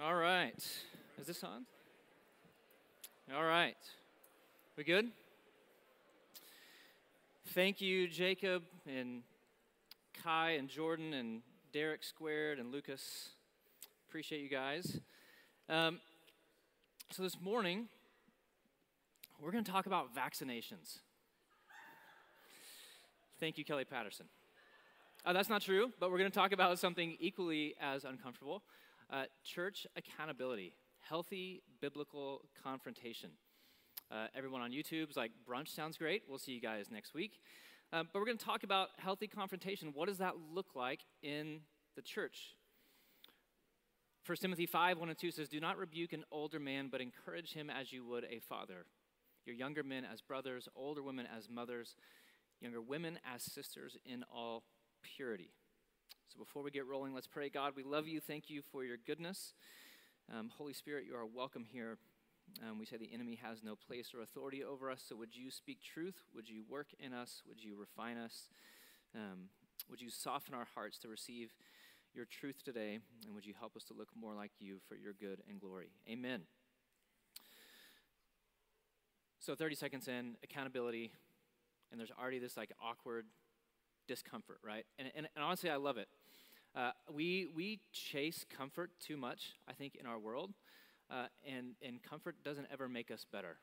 All right. Is this on? All right. We good? Thank you, Jacob and Kai and Jordan and Derek Squared and Lucas. Appreciate you guys. So this morning, we're going to talk about vaccinations. Thank you, Kelly Patterson. That's not true, but we're going to talk about something equally as uncomfortable. Church accountability, healthy biblical confrontation. Everyone on YouTube is like, brunch sounds great. We'll see you guys next week. But we're going to talk about healthy confrontation. What does that look like in the church? 1 Timothy 5:1-2 says, "Do not rebuke an older man, but encourage him as you would a father. Your younger men as brothers, older women as mothers, younger women as sisters in all purity." So before we get rolling, let's pray. God, we love you. Thank you for your goodness. Holy Spirit, you are welcome here. We say the enemy has no place or authority over us, so would you speak truth? Would you work in us? Would you refine us? Would you soften our hearts to receive your truth today? And would you help us to look more like you for your good and glory? Amen. So 30 seconds in, accountability, and there's already this like awkward discomfort, right? And honestly, I love it. We chase comfort too much, I think, in our world. And comfort doesn't ever make us better,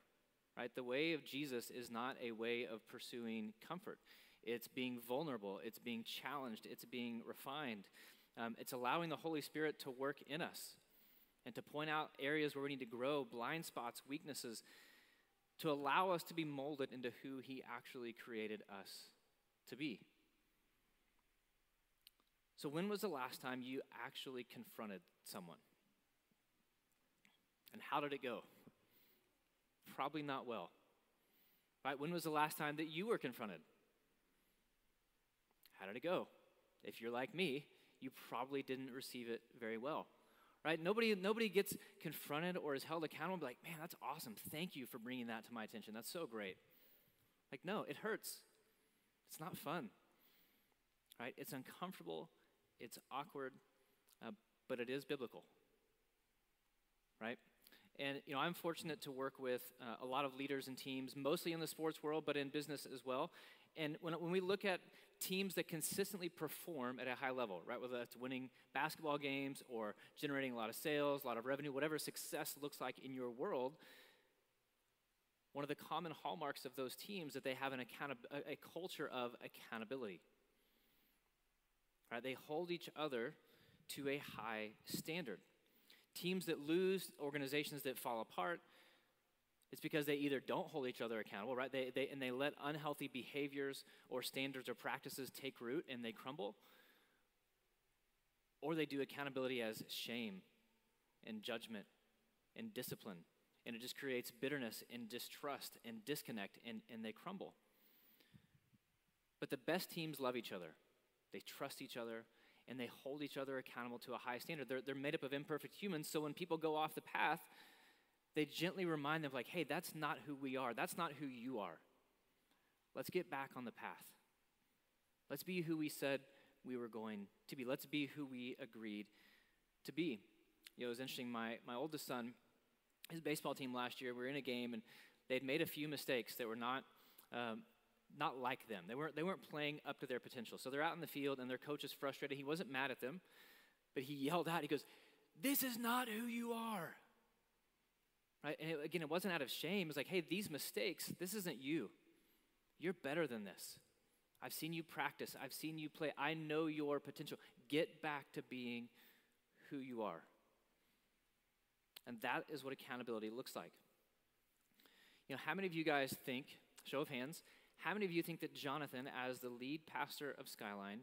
right? The way of Jesus is not a way of pursuing comfort. It's being vulnerable. It's being challenged. It's being refined. It's allowing the Holy Spirit to work in us and to point out areas where we need to grow, blind spots, weaknesses, to allow us to be molded into who he actually created us to be. So when was the last time you actually confronted someone? And how did it go? Probably not well. Right? When was the last time that you were confronted? How did it go? If you're like me, you probably didn't receive it very well. Right? Nobody gets confronted or is held accountable and be like, "Man, that's awesome. Thank you for bringing that to my attention. That's so great." Like, no, it hurts. It's not fun. Right? It's uncomfortable. It's awkward. But it is biblical. Right? And, you know, I'm fortunate to work with a lot of leaders and teams, mostly in the sports world, but in business as well. And when we look at teams that consistently perform at a high level, right, whether that's winning basketball games or generating a lot of sales, a lot of revenue, whatever success looks like in your world, one of the common hallmarks of those teams that they have a culture of accountability. Right? They hold each other to a high standard. Teams that lose, organizations that fall apart, it's because they either don't hold each other accountable, right? They let unhealthy behaviors or standards or practices take root and they crumble, or they do accountability as shame and judgment and discipline, and it just creates bitterness and distrust and disconnect, and they crumble. But the best teams love each other. They trust each other. And they hold each other accountable to a high standard. They're made up of imperfect humans, so when people go off the path, they gently remind them, like, "Hey, that's not who we are. That's not who you are. Let's get back on the path. Let's be who we said we were going to be. Let's be who we agreed to be." You know, it was interesting. My oldest son, his baseball team last year, we were in a game, and they'd made a few mistakes that were not like them. They weren't playing up to their potential. So they're out in the field, and their coach is frustrated. He wasn't mad at them, but he yelled out. He goes, "This is not who you are." Right? And it wasn't out of shame. It was like, "Hey, these mistakes, this isn't you. You're better than this. I've seen you practice. I've seen you play. I know your potential. Get back to being who you are." And that is what accountability looks like. You know, how many of you guys think, show of hands, how many of you think that Jonathan, as the lead pastor of Skyline,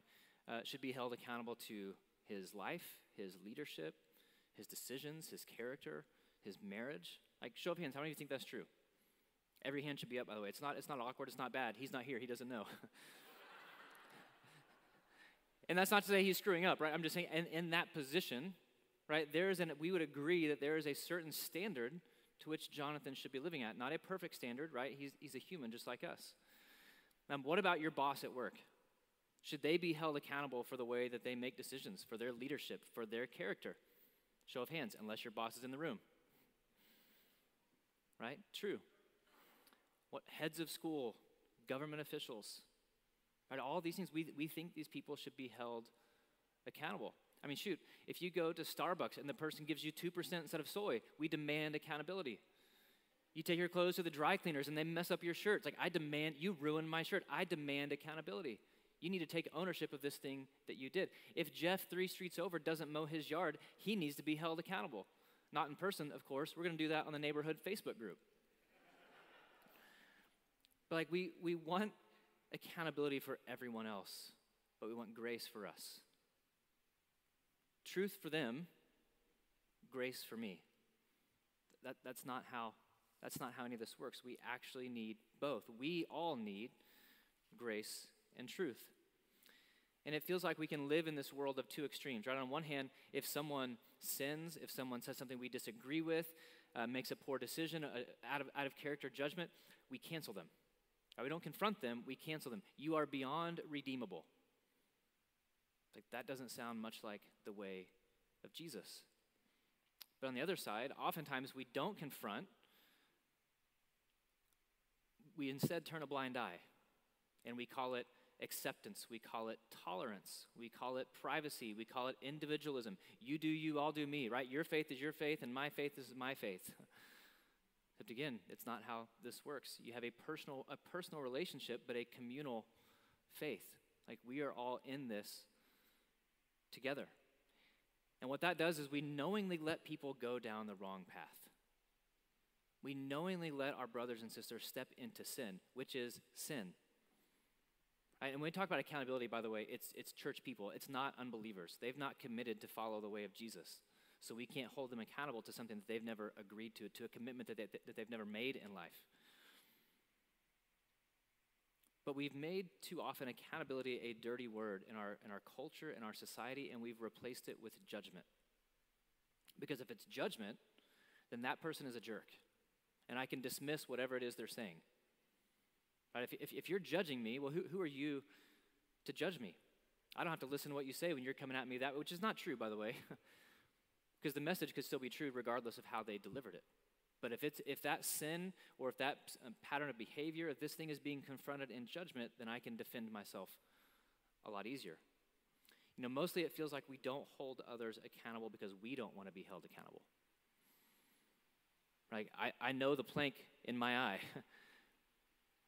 should be held accountable to his life, his leadership, his decisions, his character, his marriage? Like, show of hands, how many of you think that's true? Every hand should be up, by the way. It's not awkward, it's not bad. He's not here, he doesn't know. And that's not to say he's screwing up, right? I'm just saying in that position, right, we would agree that there is a certain standard to which Jonathan should be living at. Not a perfect standard, right? He's a human just like us. Now, what about your boss at work? Should they be held accountable for the way that they make decisions, for their leadership, for their character? Show of hands, unless your boss is in the room. Right? True. What heads of school, government officials, right? All these things, we think these people should be held accountable. I mean, shoot, if you go to Starbucks and the person gives you 2% instead of soy, we demand accountability. You take your clothes to the dry cleaners and they mess up your shirts. Like, you ruined my shirt. I demand accountability. You need to take ownership of this thing that you did. If Jeff 3 streets over doesn't mow his yard, he needs to be held accountable. Not in person, of course. We're going to do that on the neighborhood Facebook group. But like, we want accountability for everyone else, but we want grace for us. Truth for them, grace for me. That's not how any of this works. We actually need both. We all need grace and truth. And it feels like we can live in this world of 2 extremes, right? On one hand, if someone sins, if someone says something we disagree with, makes a poor decision, out of character judgment, we cancel them. Now, we don't confront them, we cancel them. You are beyond redeemable. Like, that doesn't sound much like the way of Jesus. But on the other side, oftentimes we don't confront. We instead turn a blind eye, and we call it acceptance, we call it tolerance, we call it privacy, we call it individualism. You do you, I'll do me, right? Your faith is your faith, and my faith is my faith. But again, it's not how this works. You have a personal relationship, but a communal faith. Like, we are all in this together. And what that does is we knowingly let people go down the wrong path. We knowingly let our brothers and sisters step into sin, which is sin. And when we talk about accountability, by the way, it's church people. It's not unbelievers. They've not committed to follow the way of Jesus. So we can't hold them accountable to something that they've never agreed to a commitment that they've never made in life. But we've made too often accountability a dirty word in our culture, in our society, and we've replaced it with judgment. Because if it's judgment, then that person is a jerk, and I can dismiss whatever it is they're saying. Right, if you're judging me, well, who are you to judge me? I don't have to listen to what you say when you're coming at me that way, which is not true, by the way, because the message could still be true regardless of how they delivered it. But if that sin or if that pattern of behavior, if this thing is being confronted in judgment, then I can defend myself a lot easier. You know, mostly it feels like we don't hold others accountable because we don't want to be held accountable. Like, I know the plank in my eye.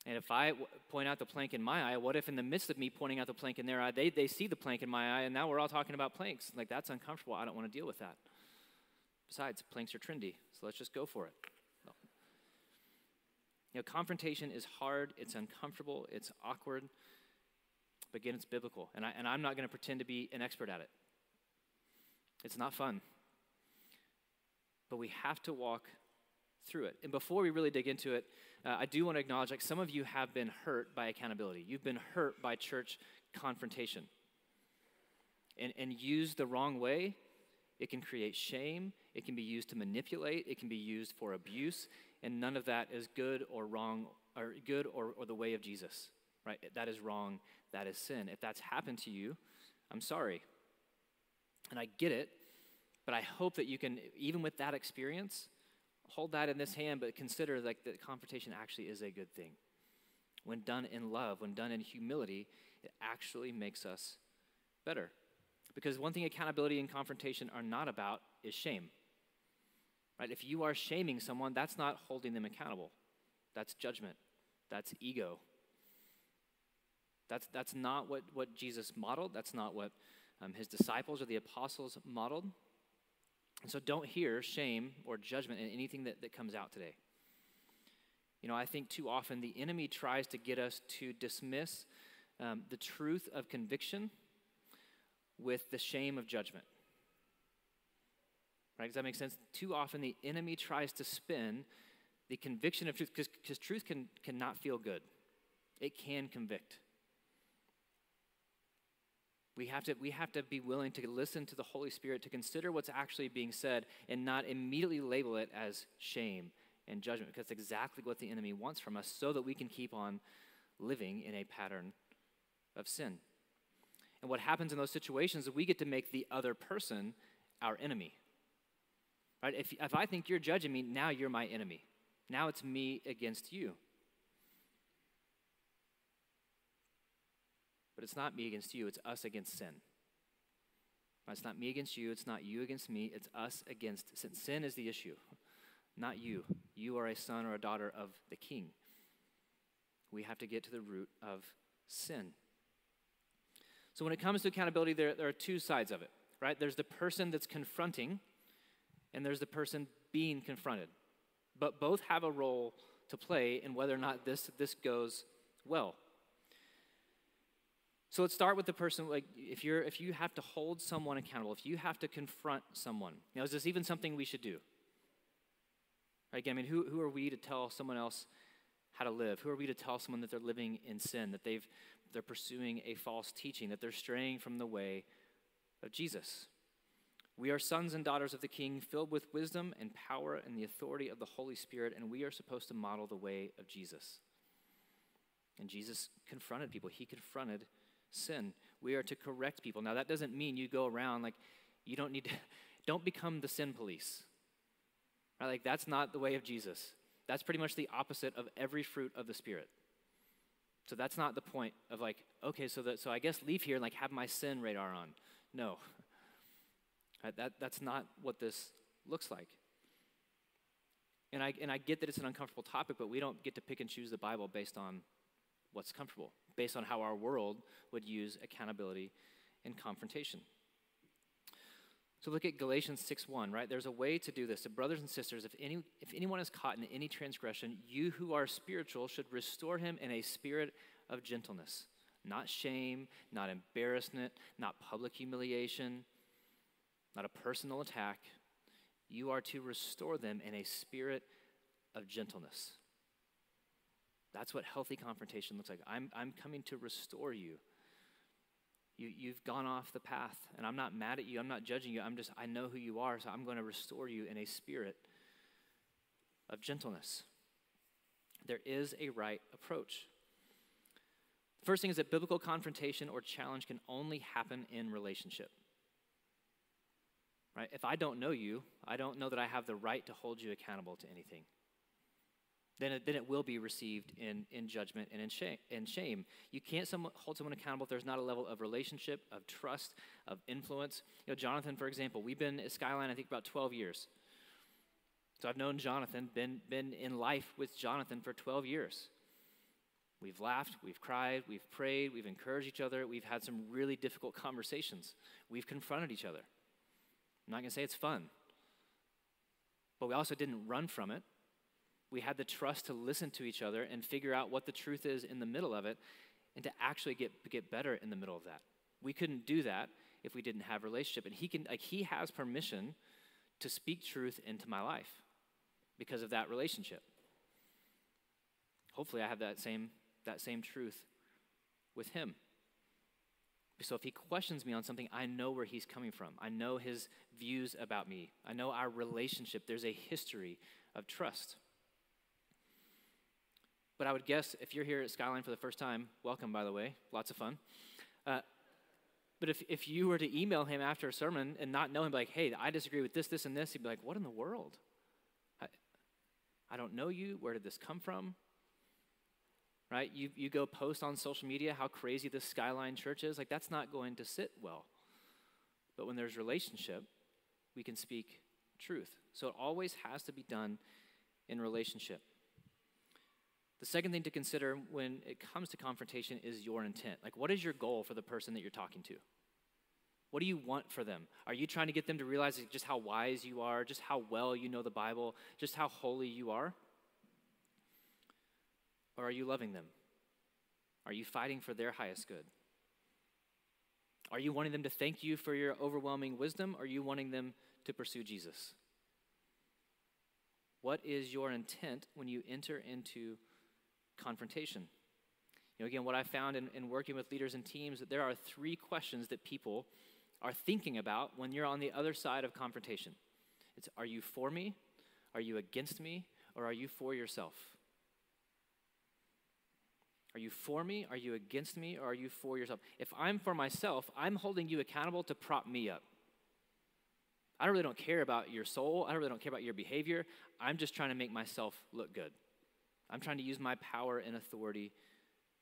And if I point out the plank in my eye, what if in the midst of me pointing out the plank in their eye, they see the plank in my eye, and now we're all talking about planks. Like, that's uncomfortable. I don't want to deal with that. Besides, planks are trendy, so let's just go for it. You know, confrontation is hard. It's uncomfortable. It's awkward. But again, it's biblical, and I'm not going to pretend to be an expert at it. It's not fun. But we have to walk through it. And before we really dig into it, I do want to acknowledge, like, some of you have been hurt by accountability. You've been hurt by church confrontation. And used the wrong way, it can create shame, it can be used to manipulate, it can be used for abuse, and none of that is good or wrong, or good or the way of Jesus, right? That is wrong, that is sin. If that's happened to you, I'm sorry. And I get it, but I hope that you can, even with that experience, hold that in this hand, but consider, like, that confrontation actually is a good thing. When done in love, when done in humility, it actually makes us better. Because one thing accountability and confrontation are not about is shame. Right? If you are shaming someone, that's not holding them accountable. That's judgment. That's ego. That's not what Jesus modeled. That's not what his disciples or the apostles modeled. And so don't hear shame or judgment in anything that comes out today. You know, I think too often the enemy tries to get us to dismiss the truth of conviction with the shame of judgment. Right? Does that make sense? Too often the enemy tries to spin the conviction of truth, because truth cannot feel good. It can convict. We have to be willing to listen to the Holy Spirit, to consider what's actually being said and not immediately label it as shame and judgment, because that's exactly what the enemy wants from us, so that we can keep on living in a pattern of sin. And what happens in those situations is we get to make the other person our enemy. Right? If I think you're judging me, now you're my enemy. Now it's me against you. But it's not me against you, it's us against sin. It's not me against you, it's not you against me, it's us against sin. Sin is the issue, not you. You are a son or a daughter of the King. We have to get to the root of sin. So when it comes to accountability, there are two sides of it, right? There's the person that's confronting, and there's the person being confronted. But both have a role to play in whether or not this goes well. So let's start with the person. Like, if you have to hold someone accountable, if you have to confront someone, now is this even something we should do? Right, again, I mean, who are we to tell someone else how to live? Who are we to tell someone that they're living in sin, that they're pursuing a false teaching, that they're straying from the way of Jesus? We are sons and daughters of the King, filled with wisdom and power and the authority of the Holy Spirit, and we are supposed to model the way of Jesus. And Jesus confronted people. He confronted sin. We are to correct people. Now, that doesn't mean you go around like you don't need to, don't become the sin police. Right? Like, that's not the way of Jesus. That's pretty much the opposite of every fruit of the Spirit. So that's not the point of like, okay, so I guess leave here and like have my sin radar on. No. Right? That's not what this looks like. And I get that it's an uncomfortable topic, but we don't get to pick and choose the Bible based on what's comfortable, based on how our world would use accountability and confrontation. So look at Galatians 6:1, right? There's a way to do this. So brothers and sisters, if anyone is caught in any transgression, you who are spiritual should restore him in a spirit of gentleness, not shame, not embarrassment, not public humiliation, not a personal attack. You are to restore them in a spirit of gentleness. That's what healthy confrontation looks like. I'm coming to restore you. You've gone off the path, and I'm not mad at you. I'm not judging you. I know who you are, so I'm going to restore you in a spirit of gentleness. There is a right approach. The first thing is that biblical confrontation or challenge can only happen in relationship. Right? If I don't know you, I don't know that I have the right to hold you accountable to anything. Then it will be received in judgment and in shame. You can't hold someone accountable if there's not a level of relationship, of trust, of influence. You know, Jonathan, for example, we've been at Skyline, I think, about 12 years. So I've known Jonathan, been in life with Jonathan for 12 years. We've laughed, we've cried, we've prayed, we've encouraged each other, we've had some really difficult conversations. We've confronted each other. I'm not going to say it's fun. But we also didn't run from it. We had the trust to listen to each other and figure out what the truth is in the middle of it, and to actually get better in the middle of that. We couldn't do that if we didn't have a relationship. And he has permission to speak truth into my life because of that relationship. Hopefully I have that same truth with him. So if he questions me on something, I know where he's coming from. I know his views about me. I know our relationship. There's a history of trust. But I would guess if you're here at Skyline for the first time, welcome, by the way, lots of fun. But if you were to email him after a sermon and not know him, be like, hey, I disagree with this, this, and this, he'd be like, what in the world? I don't know you. Where did this come from? Right? You go post on social media how crazy this Skyline Church is. Like, that's not going to sit well. But when there's relationship, we can speak truth. So it always has to be done in relationship. The second thing to consider when it comes to confrontation is your intent. Like, what is your goal for the person that you're talking to? What do you want for them? Are you trying to get them to realize just how wise you are, just how well you know the Bible, just how holy you are? Or are you loving them? Are you fighting for their highest good? Are you wanting them to thank you for your overwhelming wisdom, or are you wanting them to pursue Jesus? What is your intent when you enter into confrontation? You know, again, what I found in working with leaders and teams, that there are three questions that people are thinking about when you're on the other side of confrontation. It's, are you for me? Are you against me? Or are you for yourself? Are you for me? Are you against me? Or are you for yourself? If I'm for myself, I'm holding you accountable to prop me up. I really don't care about your soul. I really don't care about your behavior. I'm just trying to make myself look good. I'm trying to use my power and authority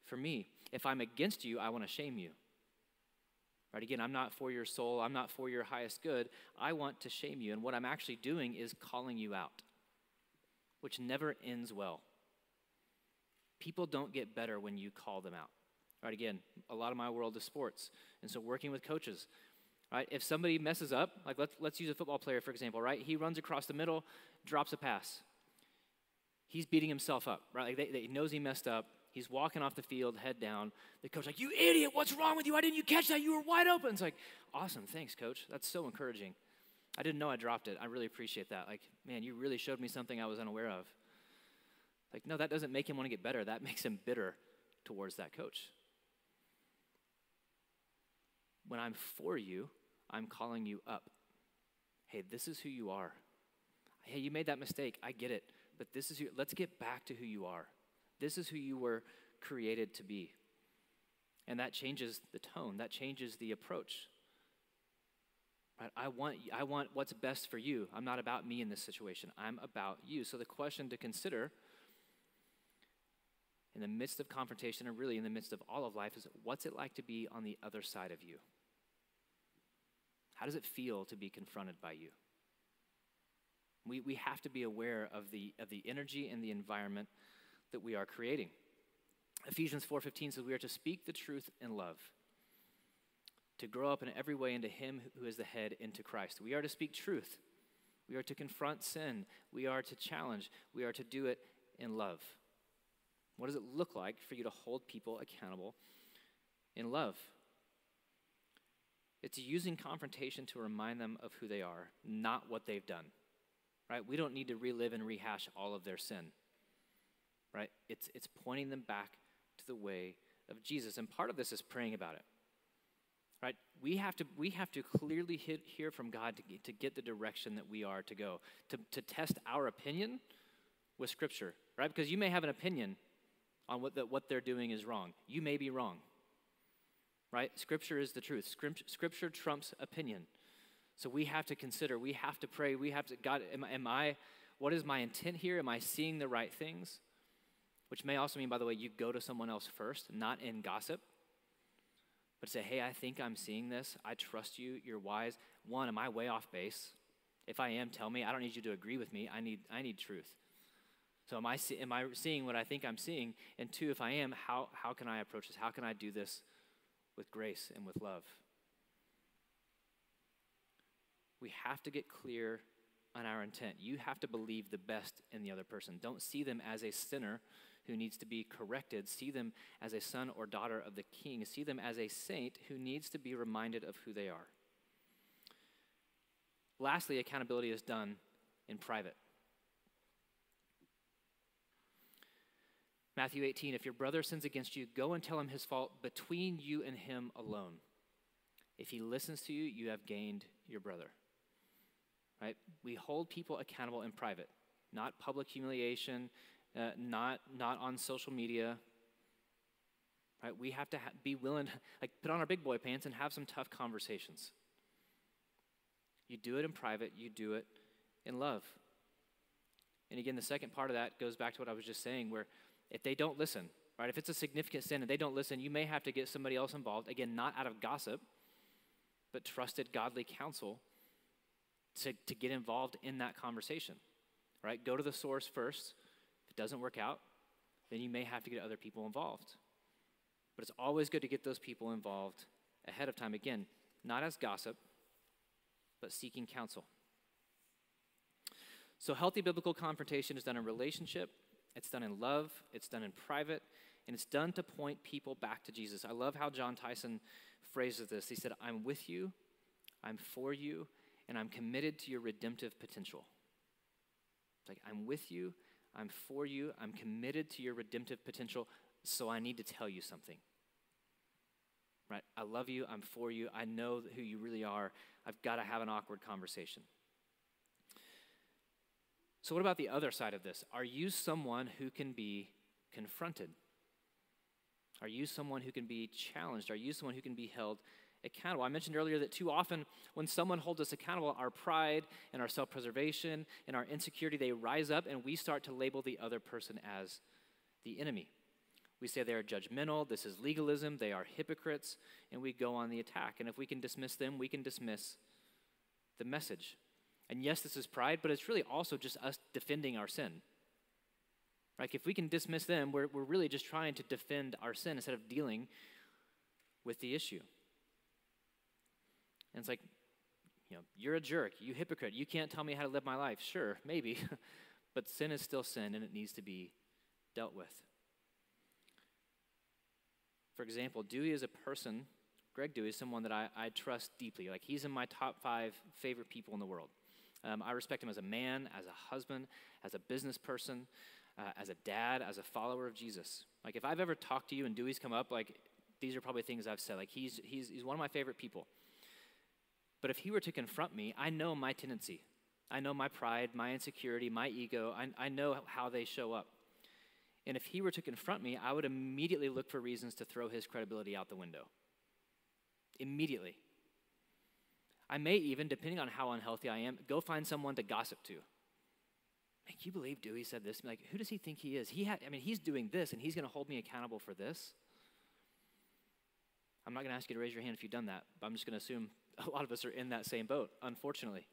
for me. If I'm against you, I want to shame you. Right? Again, I'm not for your soul. I'm not for your highest good. I want to shame you. And what I'm actually doing is calling you out, which never ends well. People don't get better when you call them out. Right? Again, a lot of my world is sports. And so working with coaches, right? If somebody messes up, like let's use a football player, for example, right? He runs across the middle, drops a pass. He's beating himself up, right? Like they knows he messed up. He's walking off the field, head down. The coach like, you idiot, what's wrong with you? Why didn't you catch that? You were wide open. It's like, awesome, thanks, coach. That's so encouraging. I didn't know I dropped it. I really appreciate that. Like, man, you really showed me something I was unaware of. Like, no, that doesn't make him want to get better. That makes him bitter towards that coach. When I'm for you, I'm calling you up. Hey, this is who you are. Hey, you made that mistake. I get it. But this is who, let's get back to who you are. This is who you were created to be. And that changes the tone. That changes the approach. Right? I want what's best for you. I'm not about me in this situation. I'm about you. So the question to consider in the midst of confrontation, and really in the midst of all of life, is what's it like to be on the other side of you? How does it feel to be confronted by you? We have to be aware of the energy and the environment that we are creating. Ephesians 4:15 says we are to speak the truth in love, to grow up in every way into him who is the head, into Christ. We are to speak truth. We are to confront sin. We are to challenge. We are to do it in love. What does it look like for you to hold people accountable in love? It's using confrontation to remind them of who they are, not what they've done. Right? We don't need to relive and rehash all of their sin. Right? It's pointing them back to the way of Jesus. And part of this is praying about it. Right? We have to clearly hear from God to get the direction that we are to go, to test our opinion with Scripture. Right? Because you may have an opinion on what they're doing is wrong. You may be wrong. Right? Scripture is the truth. Scripture trumps opinion. So we have to consider, we have to pray, we have to, God, am I, what is my intent here? Am I seeing the right things? Which may also mean, by the way, you go to someone else first, not in gossip, but say, hey, I think I'm seeing this. I trust you. You're wise. One, am I way off base? If I am, tell me. I don't need you to agree with me. I need truth. So am I seeing what I think I'm seeing? And two, if I am, how can I approach this? How can I do this with grace and with love? We have to get clear on our intent. You have to believe the best in the other person. Don't see them as a sinner who needs to be corrected. See them as a son or daughter of the King. See them as a saint who needs to be reminded of who they are. Lastly, accountability is done in private. Matthew 18, if your brother sins against you, go and tell him his fault between you and him alone. If he listens to you, you have gained your brother. Right? We hold people accountable in private, not public humiliation, not on social media. Right? We have to be willing to, like, put on our big boy pants and have some tough conversations. You do it in private. You do it in love. And again, the second part of that goes back to what I was just saying, where if they don't listen, right? If it's a significant sin and they don't listen, you may have to get somebody else involved. Again, not out of gossip, but trusted godly counsel to get involved in that conversation, right? Go to the source first. If it doesn't work out, then you may have to get other people involved. But it's always good to get those people involved ahead of time. Again, not as gossip, but seeking counsel. So healthy biblical confrontation is done in relationship, it's done in love, it's done in private, and it's done to point people back to Jesus. I love how John Tyson phrases this. He said, "I'm with you, I'm for you, and I'm committed to your redemptive potential." It's like, I'm with you, I'm for you, I'm committed to your redemptive potential, so I need to tell you something. Right? I love you, I'm for you, I know who you really are. I've got to have an awkward conversation. So what about the other side of this? Are you someone who can be confronted? Are you someone who can be challenged? Are you someone who can be held accountable? I mentioned earlier that too often when someone holds us accountable, our pride and our self-preservation and our insecurity, they rise up and we start to label the other person as the enemy. We say they are judgmental, this is legalism, they are hypocrites, and we go on the attack. And if we can dismiss them, we can dismiss the message. And yes, this is pride, but it's really also just us defending our sin. Like, if we can dismiss them, we're really just trying to defend our sin instead of dealing with the issue. And it's like, you know, you're a jerk, you hypocrite, you can't tell me how to live my life. Sure, maybe, but sin is still sin and it needs to be dealt with. For example, Dewey is a person, Greg Dewey is someone that I trust deeply. Like, he's in my top 5 favorite people in the world. I respect him as a man, as a husband, as a business person, as a dad, as a follower of Jesus. Like, if I've ever talked to you and Dewey's come up, like, these are probably things I've said. Like, he's one of my favorite people. But if he were to confront me, I know my tendency. I know my pride, my insecurity, my ego. I know how they show up. And if he were to confront me, I would immediately look for reasons to throw his credibility out the window. Immediately. I may even, depending on how unhealthy I am, go find someone to gossip to. Like, you believe Dewey said this? Like, who does he think he is? He's doing this, and he's going to hold me accountable for this. I'm not going to ask you to raise your hand if you've done that, but I'm just going to assume a lot of us are in that same boat, unfortunately.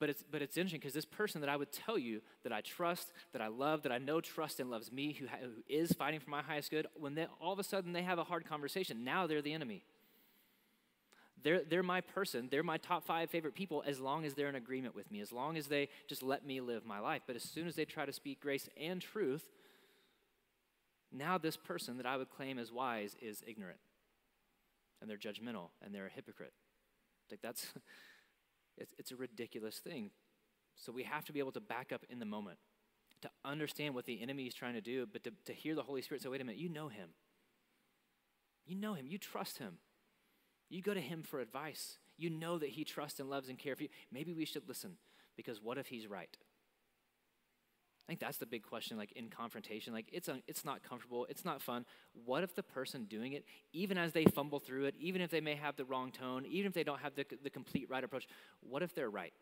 But it's interesting because this person that I would tell you that I trust, that I love, that I know trusts and loves me, who is fighting for my highest good, when they, all of a sudden they have a hard conversation, now they're the enemy. They're my person. They're my top 5 favorite people as long as they're in agreement with me, as long as they just let me live my life. But as soon as they try to speak grace and truth, now this person that I would claim as wise is ignorant, and they're judgmental, and they're a hypocrite. Like, that's, it's a ridiculous thing. So we have to be able to back up in the moment, to understand what the enemy is trying to do, but to hear the Holy Spirit say, wait a minute, you know him. You know him. You trust him. You go to him for advice. You know that he trusts and loves and cares for you. Maybe we should listen, because what if he's right? I think that's the big question, like, in confrontation. Like, it's not comfortable. It's not fun. What if the person doing it, even as they fumble through it, even if they may have the wrong tone, even if they don't have the complete right approach, what if they're right?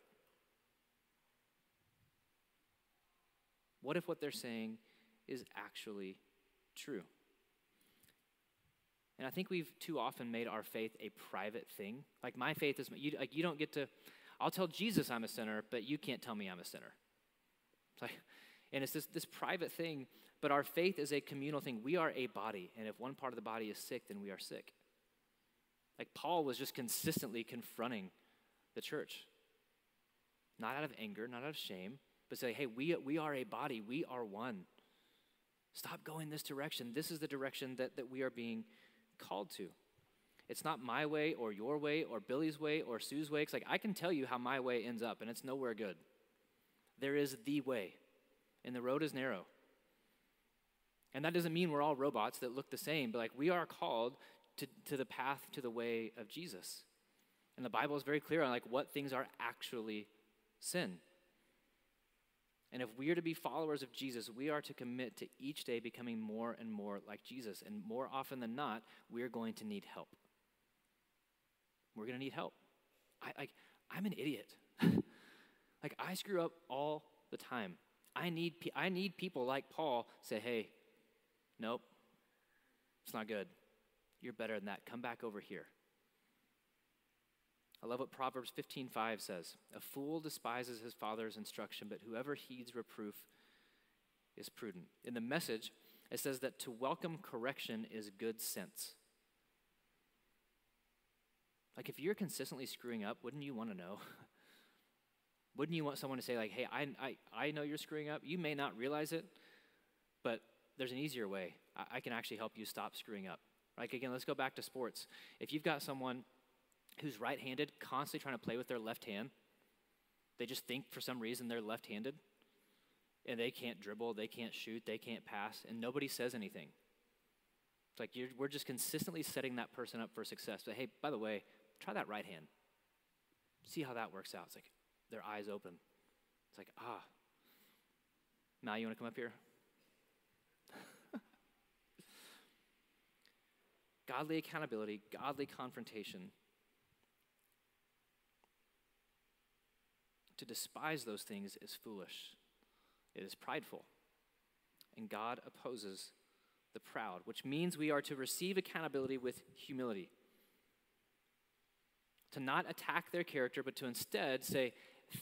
What if what they're saying is actually true? And I think we've too often made our faith a private thing. Like, my faith is, you don't get to, I'll tell Jesus I'm a sinner, but you can't tell me I'm a sinner. It's like, and it's this private thing, but our faith is a communal thing. We are a body, and if one part of the body is sick, then we are sick. Like, Paul was just consistently confronting the church. Not out of anger, not out of shame, but say, hey, we are a body, we are one. Stop going this direction. This is the direction that we are being called to. It's not my way or your way or Billy's way or Sue's way. It's like, I can tell you how my way ends up, and it's nowhere good. There is the way, and the road is narrow. And that doesn't mean we're all robots that look the same, but like, we are called to the path, to the way of Jesus. And the Bible is very clear on like what things are actually sin. And if we are to be followers of Jesus, we are to commit to each day becoming more and more like Jesus. And more often than not, we're going to need help. We're going to need help. I'm an idiot. Like, I screw up all the time. I need people like Paul say, hey, nope, it's not good. You're better than that. Come back over here. I love what Proverbs 15:5 says. A fool despises his father's instruction, but whoever heeds reproof is prudent. In the Message, it says that to welcome correction is good sense. Like, if you're consistently screwing up, wouldn't you want to know? Wouldn't you want someone to say, like, hey, I know you're screwing up. You may not realize it, but there's an easier way. I can actually help you stop screwing up. Like, again, let's go back to sports. If you've got someone who's right-handed constantly trying to play with their left hand, they just think for some reason they're left-handed, and they can't dribble, they can't shoot, they can't pass, and nobody says anything. It's like we're just consistently setting that person up for success. But hey, by the way, try that right hand. See how that works out. It's like their eyes open. It's like, ah. Mal, you want to come up here? Godly accountability, godly confrontation. To despise those things is foolish. It is prideful. And God opposes the proud, which means we are to receive accountability with humility. To not attack their character, but to instead say,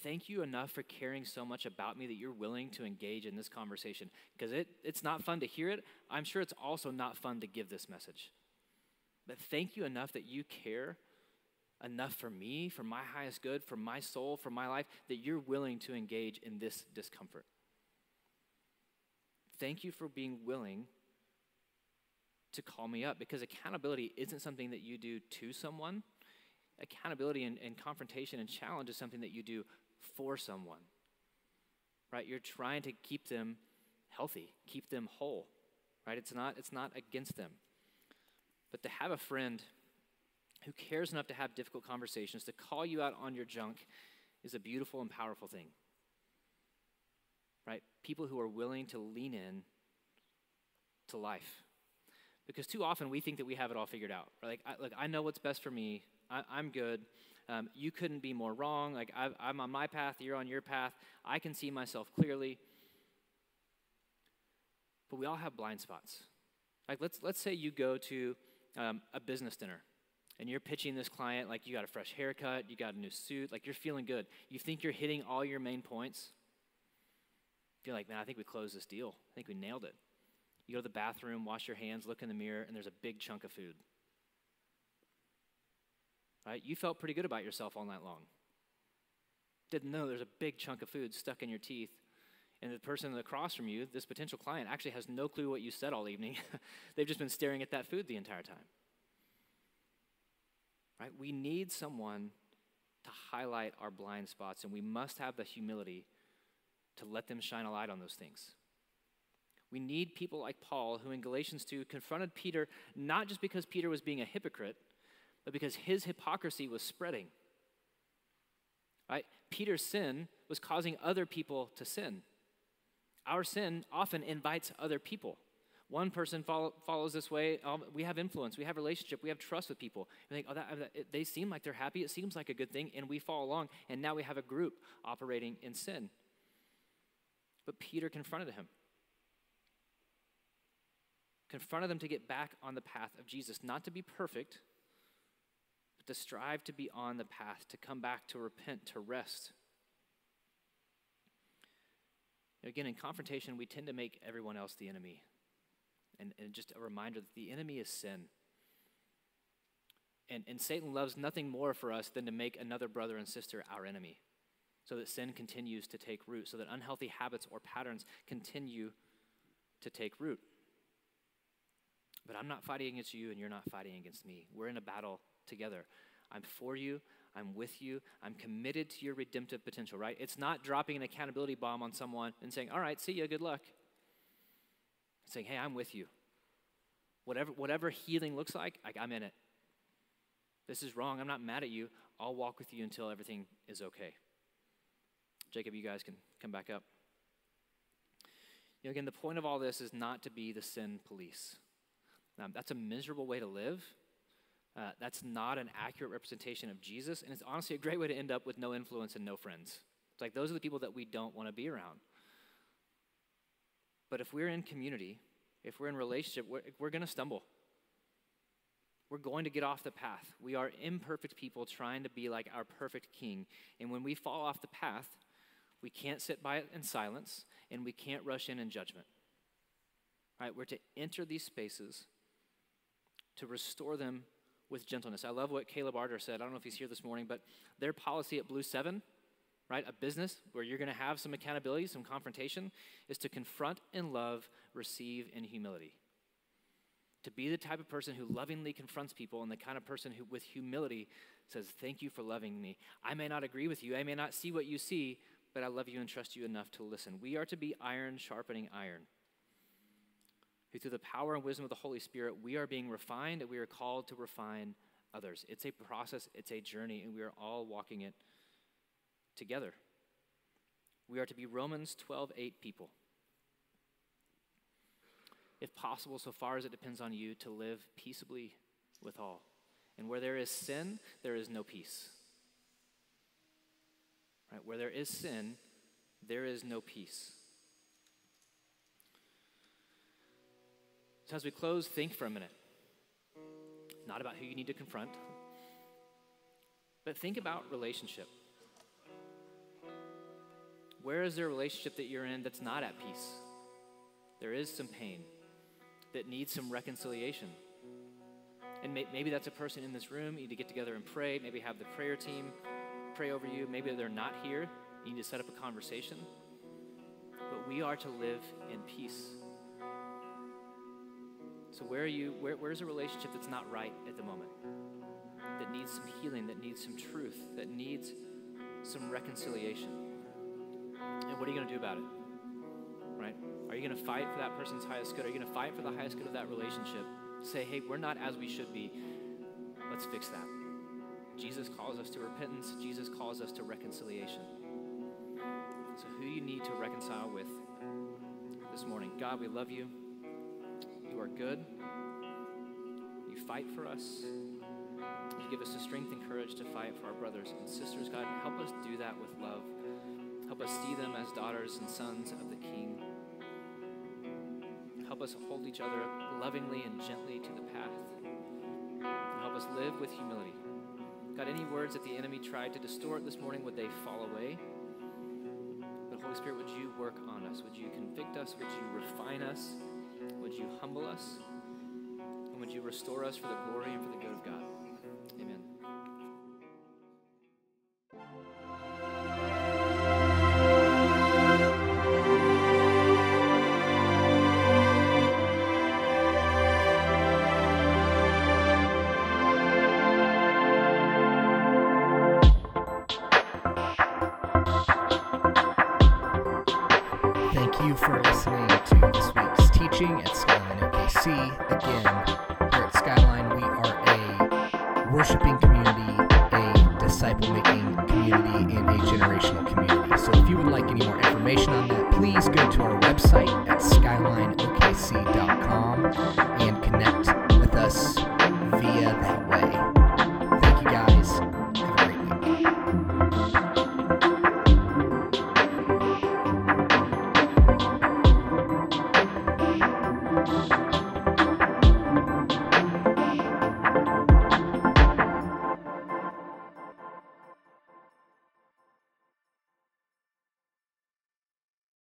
thank you enough for caring so much about me that you're willing to engage in this conversation. Because it's not fun to hear it. I'm sure it's also not fun to give this message. But thank you enough that you care enough for me, for my highest good, for my soul, for my life, that you're willing to engage in this discomfort. Thank you for being willing to call me up, because accountability isn't something that you do to someone. Accountability and confrontation and challenge is something that you do for someone, right? You're trying to keep them healthy, keep them whole, right? It's not against them. But to have a friend who cares enough to have difficult conversations, to call you out on your junk, is a beautiful and powerful thing, right? People who are willing to lean in to life. Because too often we think that we have it all figured out. Right? Like, I know what's best for me. I'm good. You couldn't be more wrong. Like, I'm on my path. You're on your path. I can see myself clearly. But we all have blind spots. Like, let's say you go to a business dinner, and you're pitching this client. Like, you got a fresh haircut. You got a new suit. Like, you're feeling good. You think you're hitting all your main points. You're like, man, I think we closed this deal. I think we nailed it. You go to the bathroom, wash your hands, look in the mirror, and there's a big chunk of food. Right? You felt pretty good about yourself all night long. Didn't know there's a big chunk of food stuck in your teeth, and the person across from you, this potential client, actually has no clue what you said all evening. They've just been staring at that food the entire time. Right? We need someone to highlight our blind spots, and we must have the humility to let them shine a light on those things. We need people like Paul, who in Galatians 2 confronted Peter, not just because Peter was being a hypocrite, but because his hypocrisy was spreading. Right? Peter's sin was causing other people to sin. Our sin often invites other people. One person follows this way. We have influence. We have relationship. We have trust with people. We think, oh, they seem like they're happy. It seems like a good thing, and we follow along, and now we have a group operating in sin. But Peter confronted him. Confronted them to get back on the path of Jesus, not to be perfect, but to strive to be on the path, to come back, to repent, to rest. Again, in confrontation, we tend to make everyone else the enemy. And just a reminder that the enemy is sin. And Satan loves nothing more for us than to make another brother and sister our enemy, so that sin continues to take root, so that unhealthy habits or patterns continue to take root. But I'm not fighting against you, and you're not fighting against me. We're in a battle together. I'm for you. I'm with you. I'm committed to your redemptive potential, right? It's not dropping an accountability bomb on someone and saying, all right, see you, good luck. It's saying, hey, I'm with you. Whatever healing looks like, I'm in it. This is wrong. I'm not mad at you. I'll walk with you until everything is okay. Jacob, you guys can come back up. You know, again, the point of all this is not to be the sin police. That's a miserable way to live. That's not an accurate representation of Jesus, and it's honestly a great way to end up with no influence and no friends. It's like those are the people that we don't want to be around. But if we're in community, if we're in relationship, we're going to stumble. We're going to get off the path. We are imperfect people trying to be like our perfect king, and when we fall off the path, we can't sit by it in silence, and we can't rush in judgment. All right, we're to enter these spaces to restore them with gentleness. I love what Caleb Arder said. I don't know if he's here this morning, but their policy at Blue 7, right, a business where you're going to have some accountability, some confrontation, is to confront in love, receive in humility. To be the type of person who lovingly confronts people and the kind of person who, with humility, says, thank you for loving me. I may not agree with you. I may not see what you see, but I love you and trust you enough to listen. We are to be iron sharpening iron, who through the power and wisdom of the Holy Spirit, we are being refined and we are called to refine others. It's a process, it's a journey, and we are all walking it together. We are to be Romans 12:8 people. If possible, so far as it depends on you, to live peaceably with all. And where there is sin, there is no peace. Right? Where there is sin, there is no peace. So as we close, think for a minute. Not about who you need to confront, but think about relationship. Where is there a relationship that you're in that's not at peace? There is some pain that needs some reconciliation. And maybe that's a person in this room. You need to get together and pray. Maybe have the prayer team pray over you. Maybe they're not here. You need to set up a conversation. But we are to live in peace. So where's a relationship that's not right at the moment, that needs some healing, that needs some truth, that needs some reconciliation? And what are you going to do about it? Right? Are you going to fight for that person's highest good? Are you going to fight for the highest good of that relationship? Say, hey, we're not as we should be. Let's fix that. Jesus calls us to repentance. Jesus calls us to reconciliation. So who you need to reconcile with this morning? God, we love you. You are good. You fight for us. You give us the strength and courage to fight for our brothers and sisters. God, help us do that with love. Help us see them as daughters and sons of the King. Help us hold each other up lovingly and gently to the path. And help us live with humility. God, any words that the enemy tried to distort this morning, would they fall away? But Holy Spirit, would you work on us? Would you convict us? Would you refine us? Would you humble us? And would you restore us for the glory and for the good of God? Amen. Please go to our website at skylineokc.com and connect